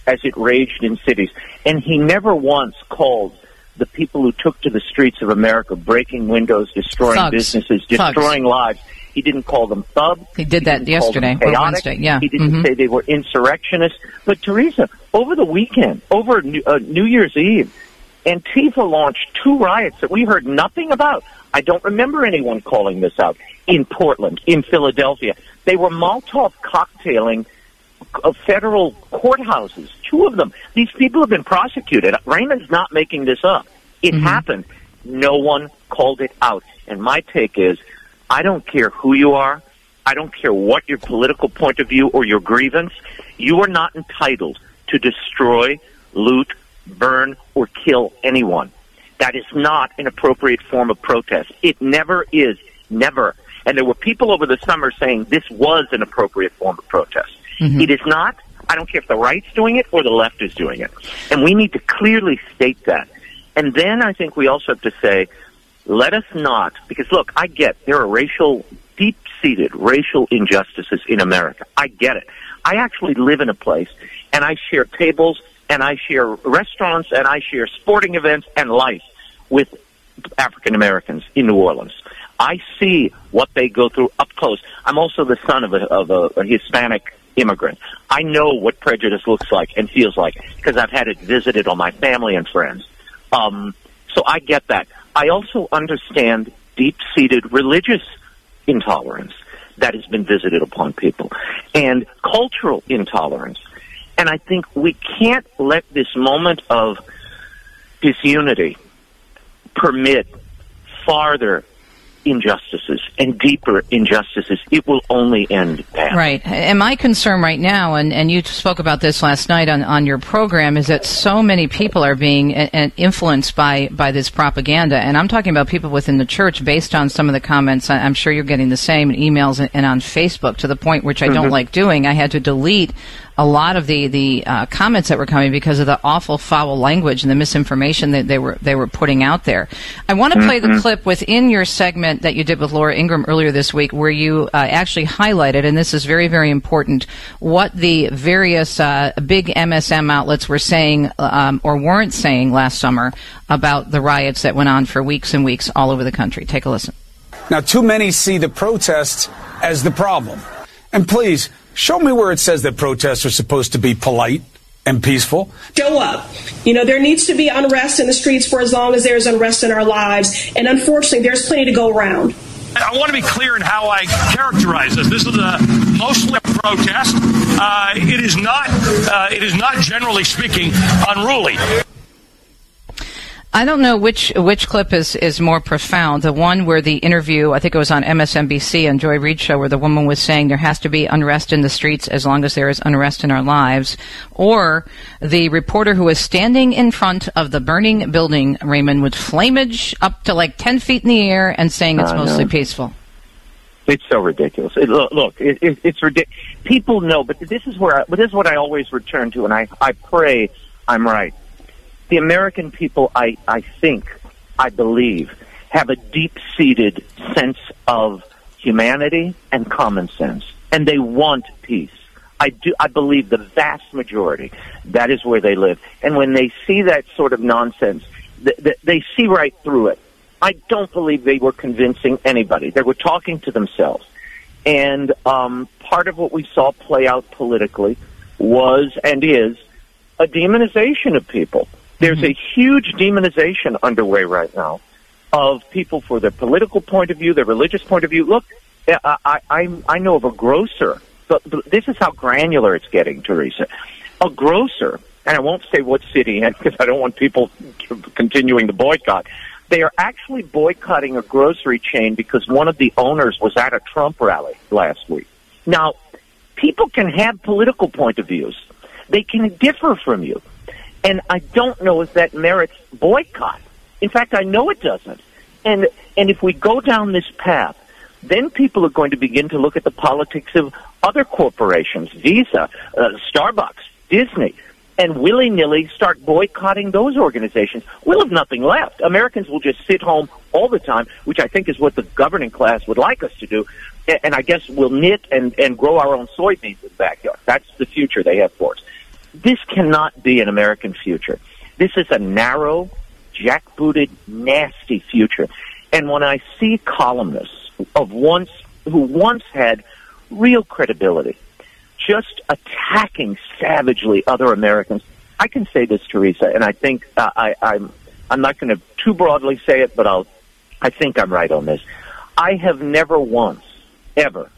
as it raged in cities. And he never once called the people who took to the streets of America, breaking windows, destroying thugs. businesses, destroying thugs. lives. He didn't call them thugs. He did he that yesterday or Wednesday. Yeah. He didn't mm-hmm. say they were insurrectionists. But, Teresa, over the weekend, over New, uh, New Year's Eve, Antifa launched two riots that we heard nothing about. I don't remember anyone calling this out. In Portland, in Philadelphia. They were Molotov cocktailing of federal courthouses, two of them. These people have been prosecuted. Raymond's not making this up. It mm-hmm. happened. No one called it out. And my take is, I don't care who you are. I don't care what your political point of view or your grievance. You are not entitled to destroy, loot, burn, or kill anyone. That is not an appropriate form of protest. It never is. Never. And there were people over the summer saying this was an appropriate form of protest. Mm-hmm. It is not. I don't care if the right's doing it or the left is doing it. And we need to clearly state that. And then I think we also have to say, let us not, because, look, I get there are racial, deep-seated racial injustices in America. I get it. I actually live in a place, and I share tables, and I share restaurants, and I share sporting events and life with African Americans in New Orleans. I see what they go through up close. I'm also the son of a, of a, a Hispanic immigrant. I know what prejudice looks like and feels like because I've had it visited on my family and friends. Um, so I get that. I also understand deep-seated religious intolerance that has been visited upon people and cultural intolerance. And I think we can't let this moment of disunity permit farther injustices and deeper injustices. It will only end bad. Right. And my concern right now, and, and you spoke about this last night on, on your program, is that so many people are being uh, influenced by, by this propaganda. And I'm talking about people within the church based on some of the comments. I'm sure you're getting the same emails and, and on Facebook, to the point which I don't mm-hmm. like doing. I had to delete a lot of the, the uh, comments that were coming because of the awful, foul language and the misinformation that they were they were putting out there. I want to play mm-hmm. the clip within your segment that you did with Laura Ingraham earlier this week, where you uh, actually highlighted, and this is very, very important, what the various uh, big M S M outlets were saying um, or weren't saying last summer about the riots that went on for weeks and weeks all over the country. Take a listen. Now, too many see the protests as the problem. And please, show me where it says that protests are supposed to be polite and peaceful. Show up. You know, there needs to be unrest in the streets for as long as there's unrest in our lives. And unfortunately, there's plenty to go around. I want to be clear in how I characterize this. This is a mostly a protest. Uh, it is not, uh, it is not, generally speaking, unruly. I don't know which which clip is, is more profound, the one where the interview, I think it was on M S N B C and Joy Reid's show, where the woman was saying there has to be unrest in the streets as long as there is unrest in our lives, or the reporter who was standing in front of the burning building, Raymond, with flamage up to like ten feet in the air and saying it's uh, mostly no. peaceful. It's so ridiculous. It, look, look it, it, it's ridiculous. People know, but this is where I, this is what I always return to, and I, I pray I'm right. The American people, I, I think, I believe, have a deep-seated sense of humanity and common sense, and they want peace. I do. I believe the vast majority, that is where they live. And when they see that sort of nonsense, th- th- they see right through it. I don't believe they were convincing anybody. They were talking to themselves. And um, part of what we saw play out politically was and is a demonization of people. There's a huge demonization underway right now of people for their political point of view, their religious point of view. Look, I I, I know of a grocer. But, but this is how granular it's getting, Teresa. A grocer, and I won't say what city, because I don't want people continuing the boycott. They are actually boycotting a grocery chain because one of the owners was at a Trump rally last week. Now, people can have political point of views. They can differ from you. And I don't know if that merits boycott. In fact, I know it doesn't. And and if we go down this path, then people are going to begin to look at the politics of other corporations, Visa, uh, Starbucks, Disney, and willy-nilly start boycotting those organizations. We'll have nothing left. Americans will just sit home all the time, which I think is what the governing class would like us to do. And I guess we'll knit and, and grow our own soybeans in the backyard. That's the future they have for us. This cannot be an American future. This is a narrow, jackbooted, nasty future. And when I see columnists of once who once had real credibility just attacking savagely other Americans, I can say this, Teresa, and I think uh, I, I'm I'm not going to too broadly say it, but I'll I think I'm right on this. I have never once ever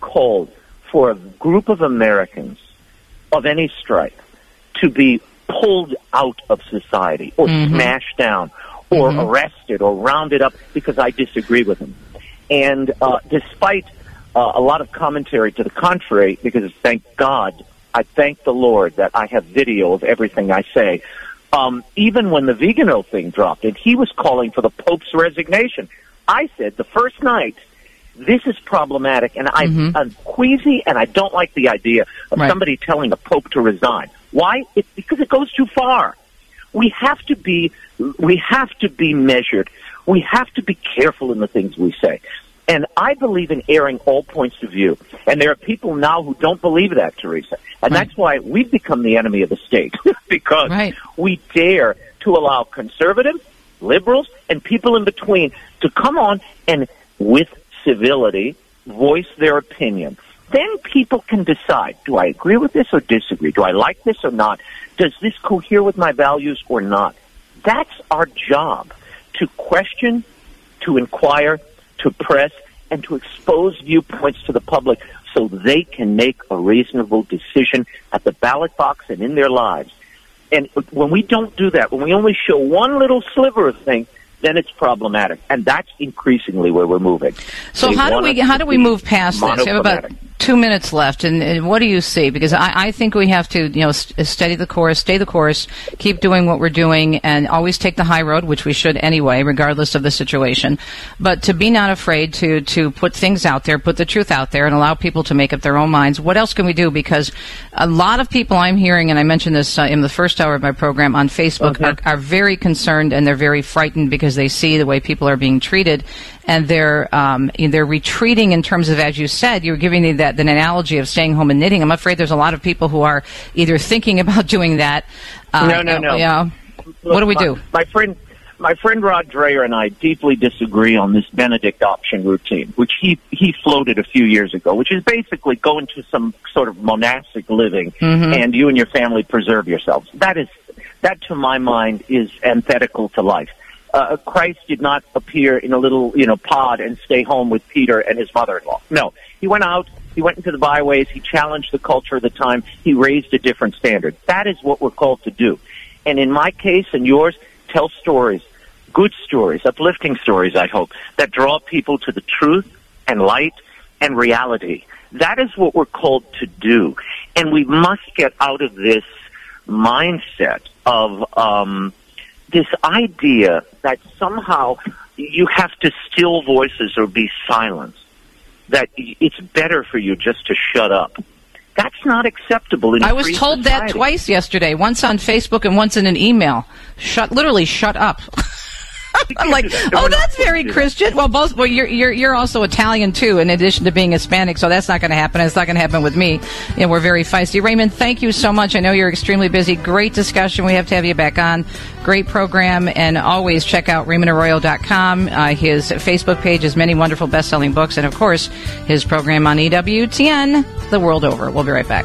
called for a group of Americans of any stripe to be pulled out of society or mm-hmm. smashed down or mm-hmm. arrested or rounded up because I disagree with them. And uh, despite uh, a lot of commentary to the contrary, because thank God, I thank the Lord that I have video of everything I say. Um, even when the Vigano thing dropped and he was calling for the Pope's resignation, I said the first night, this is problematic, and I'm, mm-hmm. I'm queasy, and I don't like the idea of right. somebody telling a pope to resign. Why? It, because it goes too far. We have to be, we have to be measured. We have to be careful in the things we say. And I believe in airing all points of view. And there are people now who don't believe that, Teresa. And right. that's why we've become the enemy of the state, because right. we dare to allow conservatives, liberals, and people in between to come on and with civility, voice their opinion. Then people can decide, do I agree with this or disagree? Do I like this or not? Does this cohere with my values or not? That's our job, to question, to inquire, to press, and to expose viewpoints to the public so they can make a reasonable decision at the ballot box and in their lives. And when we don't do that, when we only show one little sliver of things, then it's problematic, and that's increasingly where we're moving. So they how do we how do we move past this? We have about two minutes left, and, and what do you see? Because I, I think we have to, you know, st- steady the course, stay the course, keep doing what we're doing, and always take the high road, which we should anyway, regardless of the situation. But to be not afraid to to put things out there, put the truth out there, and allow people to make up their own minds. What else can we do? Because a lot of people I'm hearing, and I mentioned this uh, in the first hour of my program on Facebook, okay. are, are very concerned and they're very frightened because they see the way people are being treated, and they're um, they're retreating in terms of, as you said, you were giving me that, that analogy of staying home and knitting. I'm afraid there's a lot of people who are either thinking about doing that. Uh, no, no, no. You know, Look, what do we my, do? My friend, my friend Rod Dreher and I deeply disagree on this Benedict option routine, which he, he floated a few years ago, which is basically go into some sort of monastic living mm-hmm. and you and your family preserve yourselves. That is, that to my mind is antithetical to life. Uh, Christ did not appear in a little, you know, pod and stay home with Peter and his mother-in-law. No. He went out, he went into the byways, he challenged the culture of the time, he raised a different standard. That is what we're called to do. And in my case and yours, tell stories, good stories, uplifting stories, I hope, that draw people to the truth and light and reality. That is what we're called to do. And we must get out of this mindset of, um, this idea that somehow you have to still voices or be silent, that it's better for you just to shut up. That's not acceptable in I was told society. That twice yesterday, once on Facebook and once in an email. Shut, literally, shut up. I'm like, that. oh, that's very Christian. That. Well, both. Well, you're you're you're also Italian too, in addition to being Hispanic. So that's not going to happen. It's not going to happen with me. And you know, we're very feisty. Raymond, thank you so much. I know you're extremely busy. Great discussion. We have to have you back on. Great program, and always check out Raymond Arroyo dot com. Uh, his Facebook page has many wonderful best-selling books, and of course, his program on E W T N, The World Over. We'll be right back.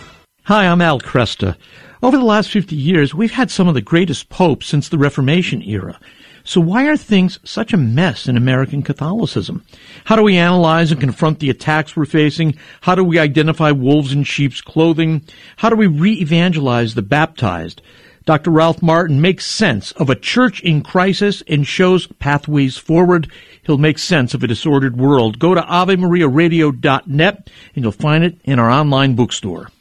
Hi, I'm Al Cresta. Over the last fifty years, we've had some of the greatest popes since the Reformation era. So why are things such a mess in American Catholicism? How do we analyze and confront the attacks we're facing? How do we identify wolves in sheep's clothing? How do we re-evangelize the baptized? Doctor Ralph Martin makes sense of a church in crisis and shows pathways forward. He'll make sense of a disordered world. Go to ave maria radio dot net, and you'll find it in our online bookstore.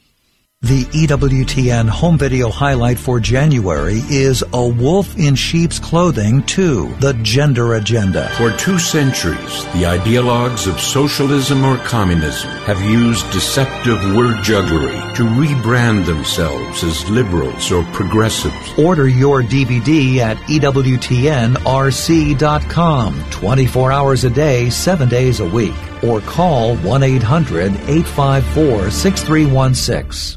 The E W T N home video highlight for January is A Wolf in Sheep's Clothing two, The Gender Agenda. For two centuries, the ideologues of socialism or communism have used deceptive word jugglery to rebrand themselves as liberals or progressives. Order your D V D at E W T N R C dot com, twenty-four hours a day, seven days a week, or call one eight hundred eight five four six three one six.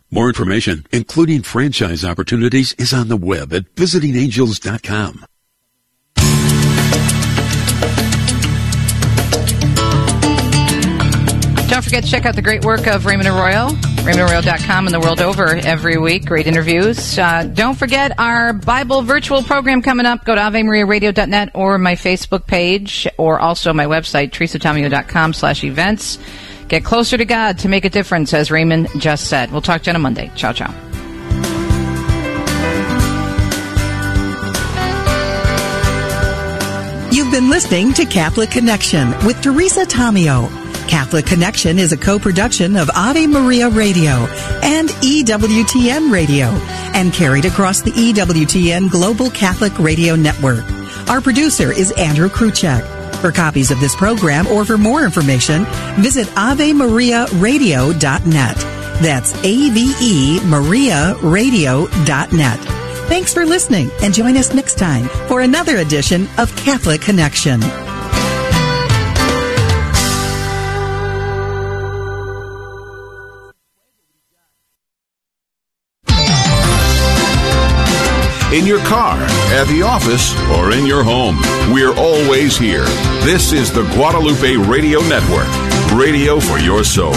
More information, including franchise opportunities, is on the web at visiting angels dot com. Don't forget to check out the great work of Raymond Arroyo, raymond arroyo dot com, and The World Over every week. Great interviews. Uh, don't forget our Bible virtual program coming up. Go to ave maria radio dot net or my Facebook page, or also my website, teresa tomeo dot com slash events. Get closer to God to make a difference, as Raymond just said. We'll talk to you on a Monday. Ciao, ciao. You've been listening to Catholic Connection with Teresa Tomeo. Catholic Connection is a co-production of Ave Maria Radio and E W T N Radio and carried across the E W T N Global Catholic Radio Network. Our producer is Andrew Kruchek. For copies of this program or for more information, visit ave maria radio dot net. That's A V E Maria Radio dot net. Thanks for listening, and join us next time for another edition of Catholic Connection. In your car, at the office, or in your home. We're always here. This is the Guadalupe Radio Network. Radio for your soul.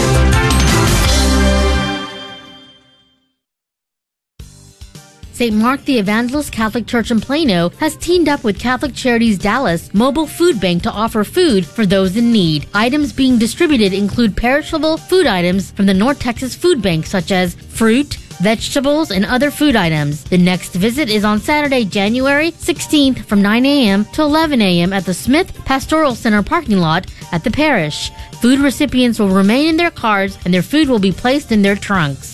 Saint Mark the Evangelist Catholic Church in Plano has teamed up with Catholic Charities Dallas Mobile Food Bank to offer food for those in need. Items being distributed include perishable food items from the North Texas Food Bank, such as fruit, vegetables, and other food items. The next visit is on Saturday, January sixteenth from nine a.m. to eleven a.m. at the Smith Pastoral Center parking lot at the parish. Food recipients will remain in their cars, and their food will be placed in their trunks.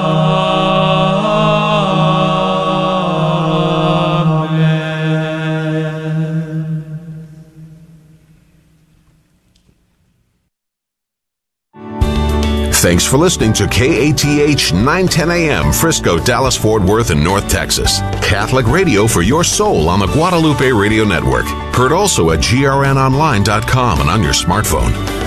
Thanks for listening to K A T H nine ten a m Frisco, Dallas, Fort Worth, and North Texas. Catholic radio for your soul on the Guadalupe Radio Network. Heard also at G R N online dot com and on your smartphone.